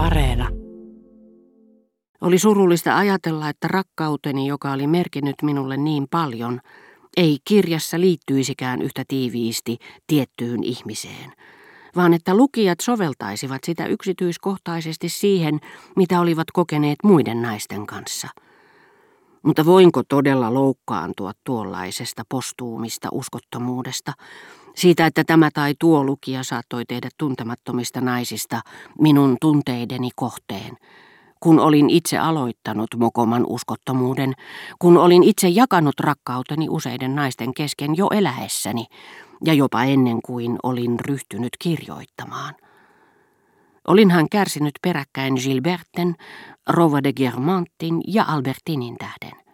ja Areena. Oli surullista ajatella, että rakkauteni, joka oli merkinnyt minulle niin paljon, ei kirjassa liittyisikään yhtä tiiviisti tiettyyn ihmiseen, vaan että lukijat soveltaisivat sitä yksityiskohtaisesti siihen, mitä olivat kokeneet muiden naisten kanssa. Mutta voinko todella loukkaantua tuollaisesta postuumista uskottomuudesta, siitä, että tämä tai tuo lukija saattoi tehdä tuntemattomista naisista minun tunteideni kohteen, kun olin itse aloittanut mokoman uskottomuuden, kun olin itse jakanut rakkauteni useiden naisten kesken jo eläessäni ja jopa ennen kuin olin ryhtynyt kirjoittamaan. Olinhan kärsinyt peräkkäin Gilberten, Rova de Germantin ja Albertinin tähden.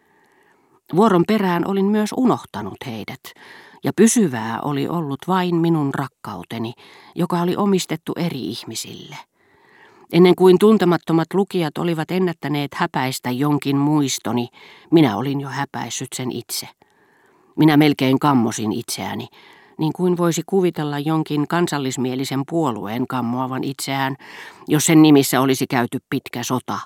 Vuoron perään olin myös unohtanut heidät, ja pysyvää oli ollut vain minun rakkauteni, joka oli omistettu eri ihmisille. Ennen kuin tuntemattomat lukijat olivat ennättäneet häpäistä jonkin muistoni, minä olin jo häpäissyt sen itse. Minä melkein kammosin itseäni, niin kuin voisi kuvitella jonkin kansallismielisen puolueen kammoavan itseään, jos sen nimissä olisi käyty pitkä sota,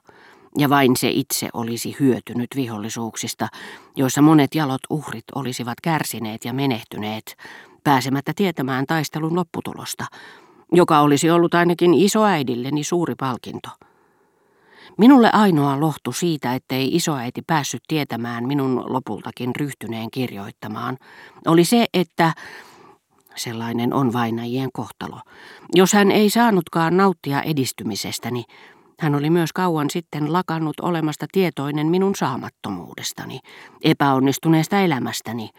ja vain se itse olisi hyötynyt vihollisuuksista, joissa monet jalot uhrit olisivat kärsineet ja menehtyneet, pääsemättä tietämään taistelun lopputulosta, joka olisi ollut ainakin isoäidilleni suuri palkinto. Minulle ainoa lohtu siitä, ettei isoäiti päässyt tietämään minun lopultakin ryhtyneen kirjoittamaan, oli se, että sellainen on vainajien kohtalo. Jos hän ei saanutkaan nauttia edistymisestäni, hän oli myös kauan sitten lakannut olemasta tietoinen minun saamattomuudestani, epäonnistuneesta elämästäni,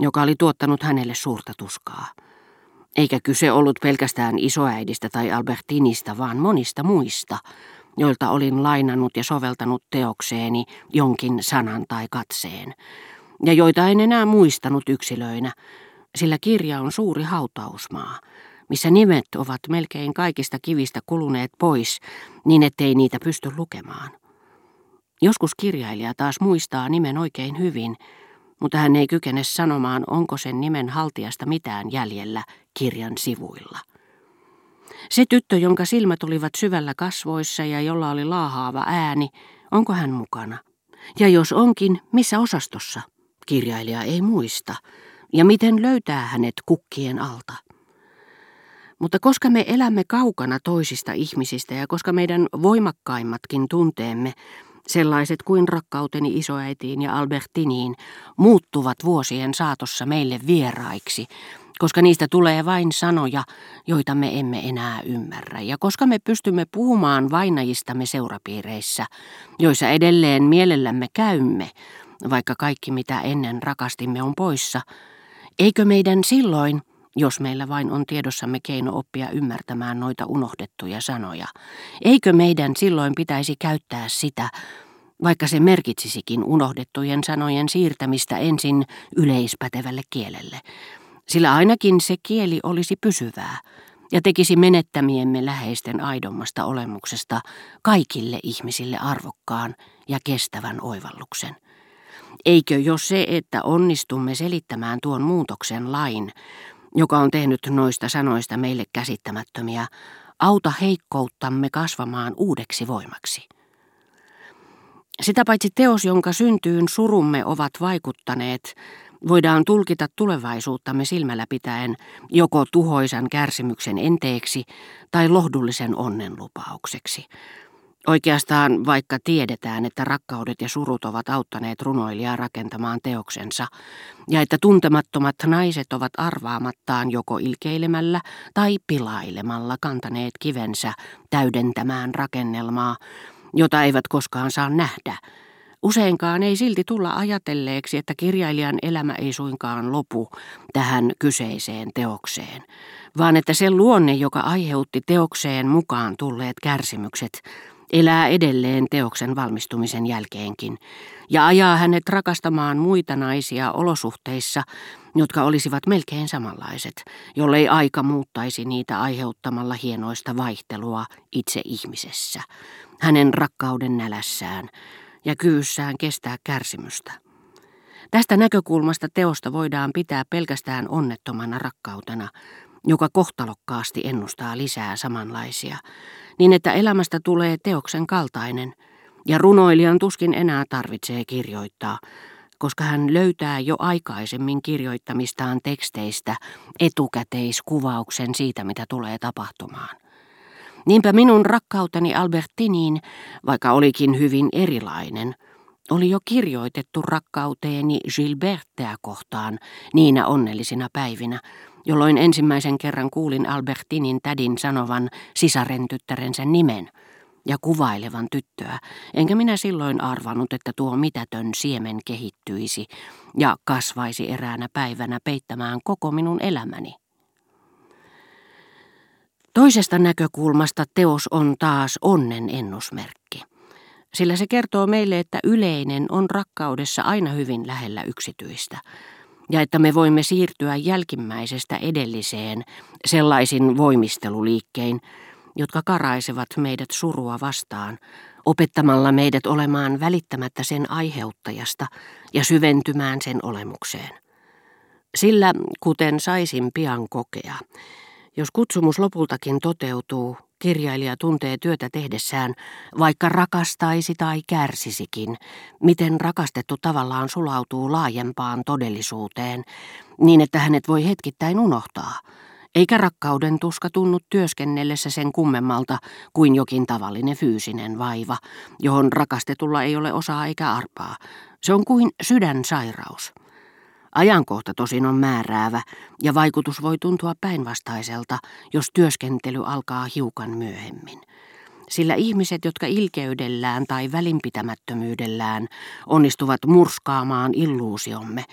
joka oli tuottanut hänelle suurta tuskaa. Eikä kyse ollut pelkästään isoäidistä tai Albertinista, vaan monista muista, joilta olin lainannut ja soveltanut teokseeni jonkin sanan tai katseen, ja joita en enää muistanut yksilöinä, sillä kirja on suuri hautausmaa, missä nimet ovat melkein kaikista kivistä kuluneet pois, niin ettei niitä pysty lukemaan. Joskus kirjailija taas muistaa nimen oikein hyvin, mutta hän ei kykene sanomaan, onko sen nimen haltijasta mitään jäljellä kirjan sivuilla. Se tyttö, jonka silmät olivat syvällä kasvoissa ja jolla oli laahaava ääni, onko hän mukana? Ja jos onkin, missä osastossa? Kirjailija ei muista. Ja miten löytää hänet kukkien alta? Mutta koska me elämme kaukana toisista ihmisistä ja koska meidän voimakkaimmatkin tunteemme, sellaiset kuin rakkauteni isoäitiin ja Albertiniin, muuttuvat vuosien saatossa meille vieraiksi, koska niistä tulee vain sanoja, joita me emme enää ymmärrä, ja koska me pystymme puhumaan vainajistamme seurapiireissä, joissa edelleen mielellämme käymme, vaikka kaikki mitä ennen rakastimme on poissa, eikö meidän silloin, jos meillä vain on tiedossamme keino oppia ymmärtämään noita unohdettuja sanoja, eikö meidän silloin pitäisi käyttää sitä, vaikka se merkitsisikin unohdettujen sanojen siirtämistä ensin yleispätevälle kielelle, sillä ainakin se kieli olisi pysyvää ja tekisi menettämiemme läheisten aidommasta olemuksesta kaikille ihmisille arvokkaan ja kestävän oivalluksen. Eikö jo se, että onnistumme selittämään tuon muutoksen lain, joka on tehnyt noista sanoista meille käsittämättömiä, auta heikkouttamme kasvamaan uudeksi voimaksi? Sitä paitsi teos, jonka syntyyn surumme ovat vaikuttaneet, voidaan tulkita tulevaisuuttamme silmällä pitäen joko tuhoisan kärsimyksen enteeksi tai lohdullisen onnenlupaukseksi. Oikeastaan vaikka tiedetään, että rakkaudet ja surut ovat auttaneet runoilijaa rakentamaan teoksensa, ja että tuntemattomat naiset ovat arvaamattaan joko ilkeilemällä tai pilailemalla kantaneet kivensä täydentämään rakennelmaa, jota eivät koskaan saa nähdä, useinkaan ei silti tulla ajatelleeksi, että kirjailijan elämä ei suinkaan lopu tähän kyseiseen teokseen, vaan että se luonne, joka aiheutti teokseen mukaan tulleet kärsimykset, elää edelleen teoksen valmistumisen jälkeenkin ja ajaa hänet rakastamaan muita naisia olosuhteissa, jotka olisivat melkein samanlaiset, jollei aika muuttaisi niitä aiheuttamalla hienoista vaihtelua itse ihmisessä, hänen rakkauden nälässään ja kyvyssään kestää kärsimystä. Tästä näkökulmasta teosta voidaan pitää pelkästään onnettomana rakkautena, joka kohtalokkaasti ennustaa lisää samanlaisia, niin että elämästä tulee teoksen kaltainen, ja runoilijan tuskin enää tarvitsee kirjoittaa, koska hän löytää jo aikaisemmin kirjoittamistaan teksteistä etukäteiskuvauksen siitä, mitä tulee tapahtumaan. Niinpä minun rakkauteni Albertiniin, vaikka olikin hyvin erilainen, oli jo kirjoitettu rakkauteeni Gilbertteä kohtaan niinä onnellisina päivinä, jolloin ensimmäisen kerran kuulin Albertinin tädin sanovan sisarentyttärensä nimen ja kuvailevan tyttöä, enkä minä silloin arvannut, että tuo mitätön siemen kehittyisi ja kasvaisi eräänä päivänä peittämään koko minun elämäni. Toisesta näkökulmasta teos on taas onnen ennusmerkki, sillä se kertoo meille, että yleinen on rakkaudessa aina hyvin lähellä yksityistä, ja että me voimme siirtyä jälkimmäisestä edelliseen sellaisin voimisteluliikkein, jotka karaisevat meidät surua vastaan, opettamalla meidät olemaan välittämättä sen aiheuttajasta ja syventymään sen olemukseen. Sillä, kuten saisin pian kokea, jos kutsumus lopultakin toteutuu, kirjailija tuntee työtä tehdessään, vaikka rakastaisi tai kärsisikin, miten rakastettu tavallaan sulautuu laajempaan todellisuuteen, niin että hänet voi hetkittäin unohtaa, eikä rakkauden tuska tunnu työskennellessä sen kummemmalta kuin jokin tavallinen fyysinen vaiva, johon rakastetulla ei ole osaa eikä arpaa. Se on kuin sydänsairaus. Ajankohta tosin on määräävä, ja vaikutus voi tuntua päinvastaiselta, jos työskentely alkaa hiukan myöhemmin. Sillä ihmiset, jotka ilkeydellään tai välinpitämättömyydellään onnistuvat murskaamaan illuusiomme,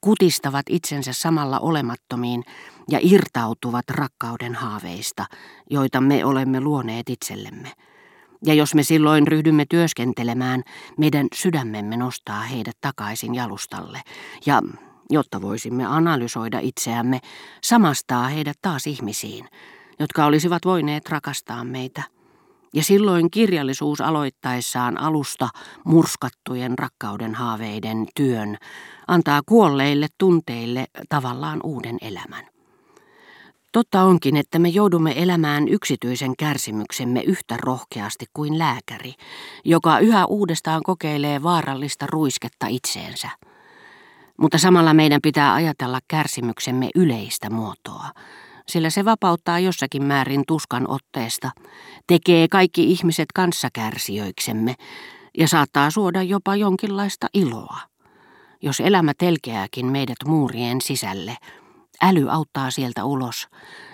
kutistavat itsensä samalla olemattomiin ja irtautuvat rakkauden haaveista, joita me olemme luoneet itsellemme. Ja jos me silloin ryhdymme työskentelemään, meidän sydämemme nostaa heidät takaisin jalustalle ja, jotta voisimme analysoida itseämme, samastaa heidät taas ihmisiin, jotka olisivat voineet rakastaa meitä. Ja silloin kirjallisuus aloittaessaan alusta murskattujen rakkauden haaveiden työn antaa kuolleille tunteille tavallaan uuden elämän. Totta onkin, että me joudumme elämään yksityisen kärsimyksemme yhtä rohkeasti kuin lääkäri, joka yhä uudestaan kokeilee vaarallista ruisketta itseensä. Mutta samalla meidän pitää ajatella kärsimyksemme yleistä muotoa, sillä se vapauttaa jossakin määrin tuskan otteesta, tekee kaikki ihmiset kanssakärsijöiksemme ja saattaa suoda jopa jonkinlaista iloa. Jos elämä telkeääkin meidät muurien sisälle, äly auttaa sieltä ulos,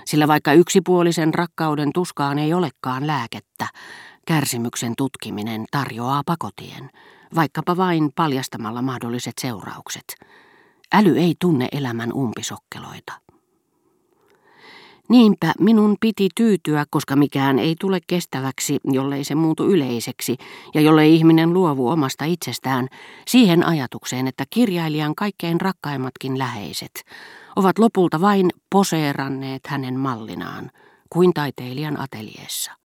sillä vaikka yksipuolisen rakkauden tuskaan ei olekaan lääkettä, kärsimyksen tutkiminen tarjoaa pakotien, vaikkapa vain paljastamalla mahdolliset seuraukset. Äly ei tunne elämän umpisokkeloita. Niinpä minun piti tyytyä, koska mikään ei tule kestäväksi, jollei se muutu yleiseksi ja jollei ihminen luovu omasta itsestään, siihen ajatukseen, että kirjailijan kaikkein rakkaimmatkin läheiset ovat lopulta vain poseeranneet hänen mallinaan, kuin taiteilijan ateljeessa.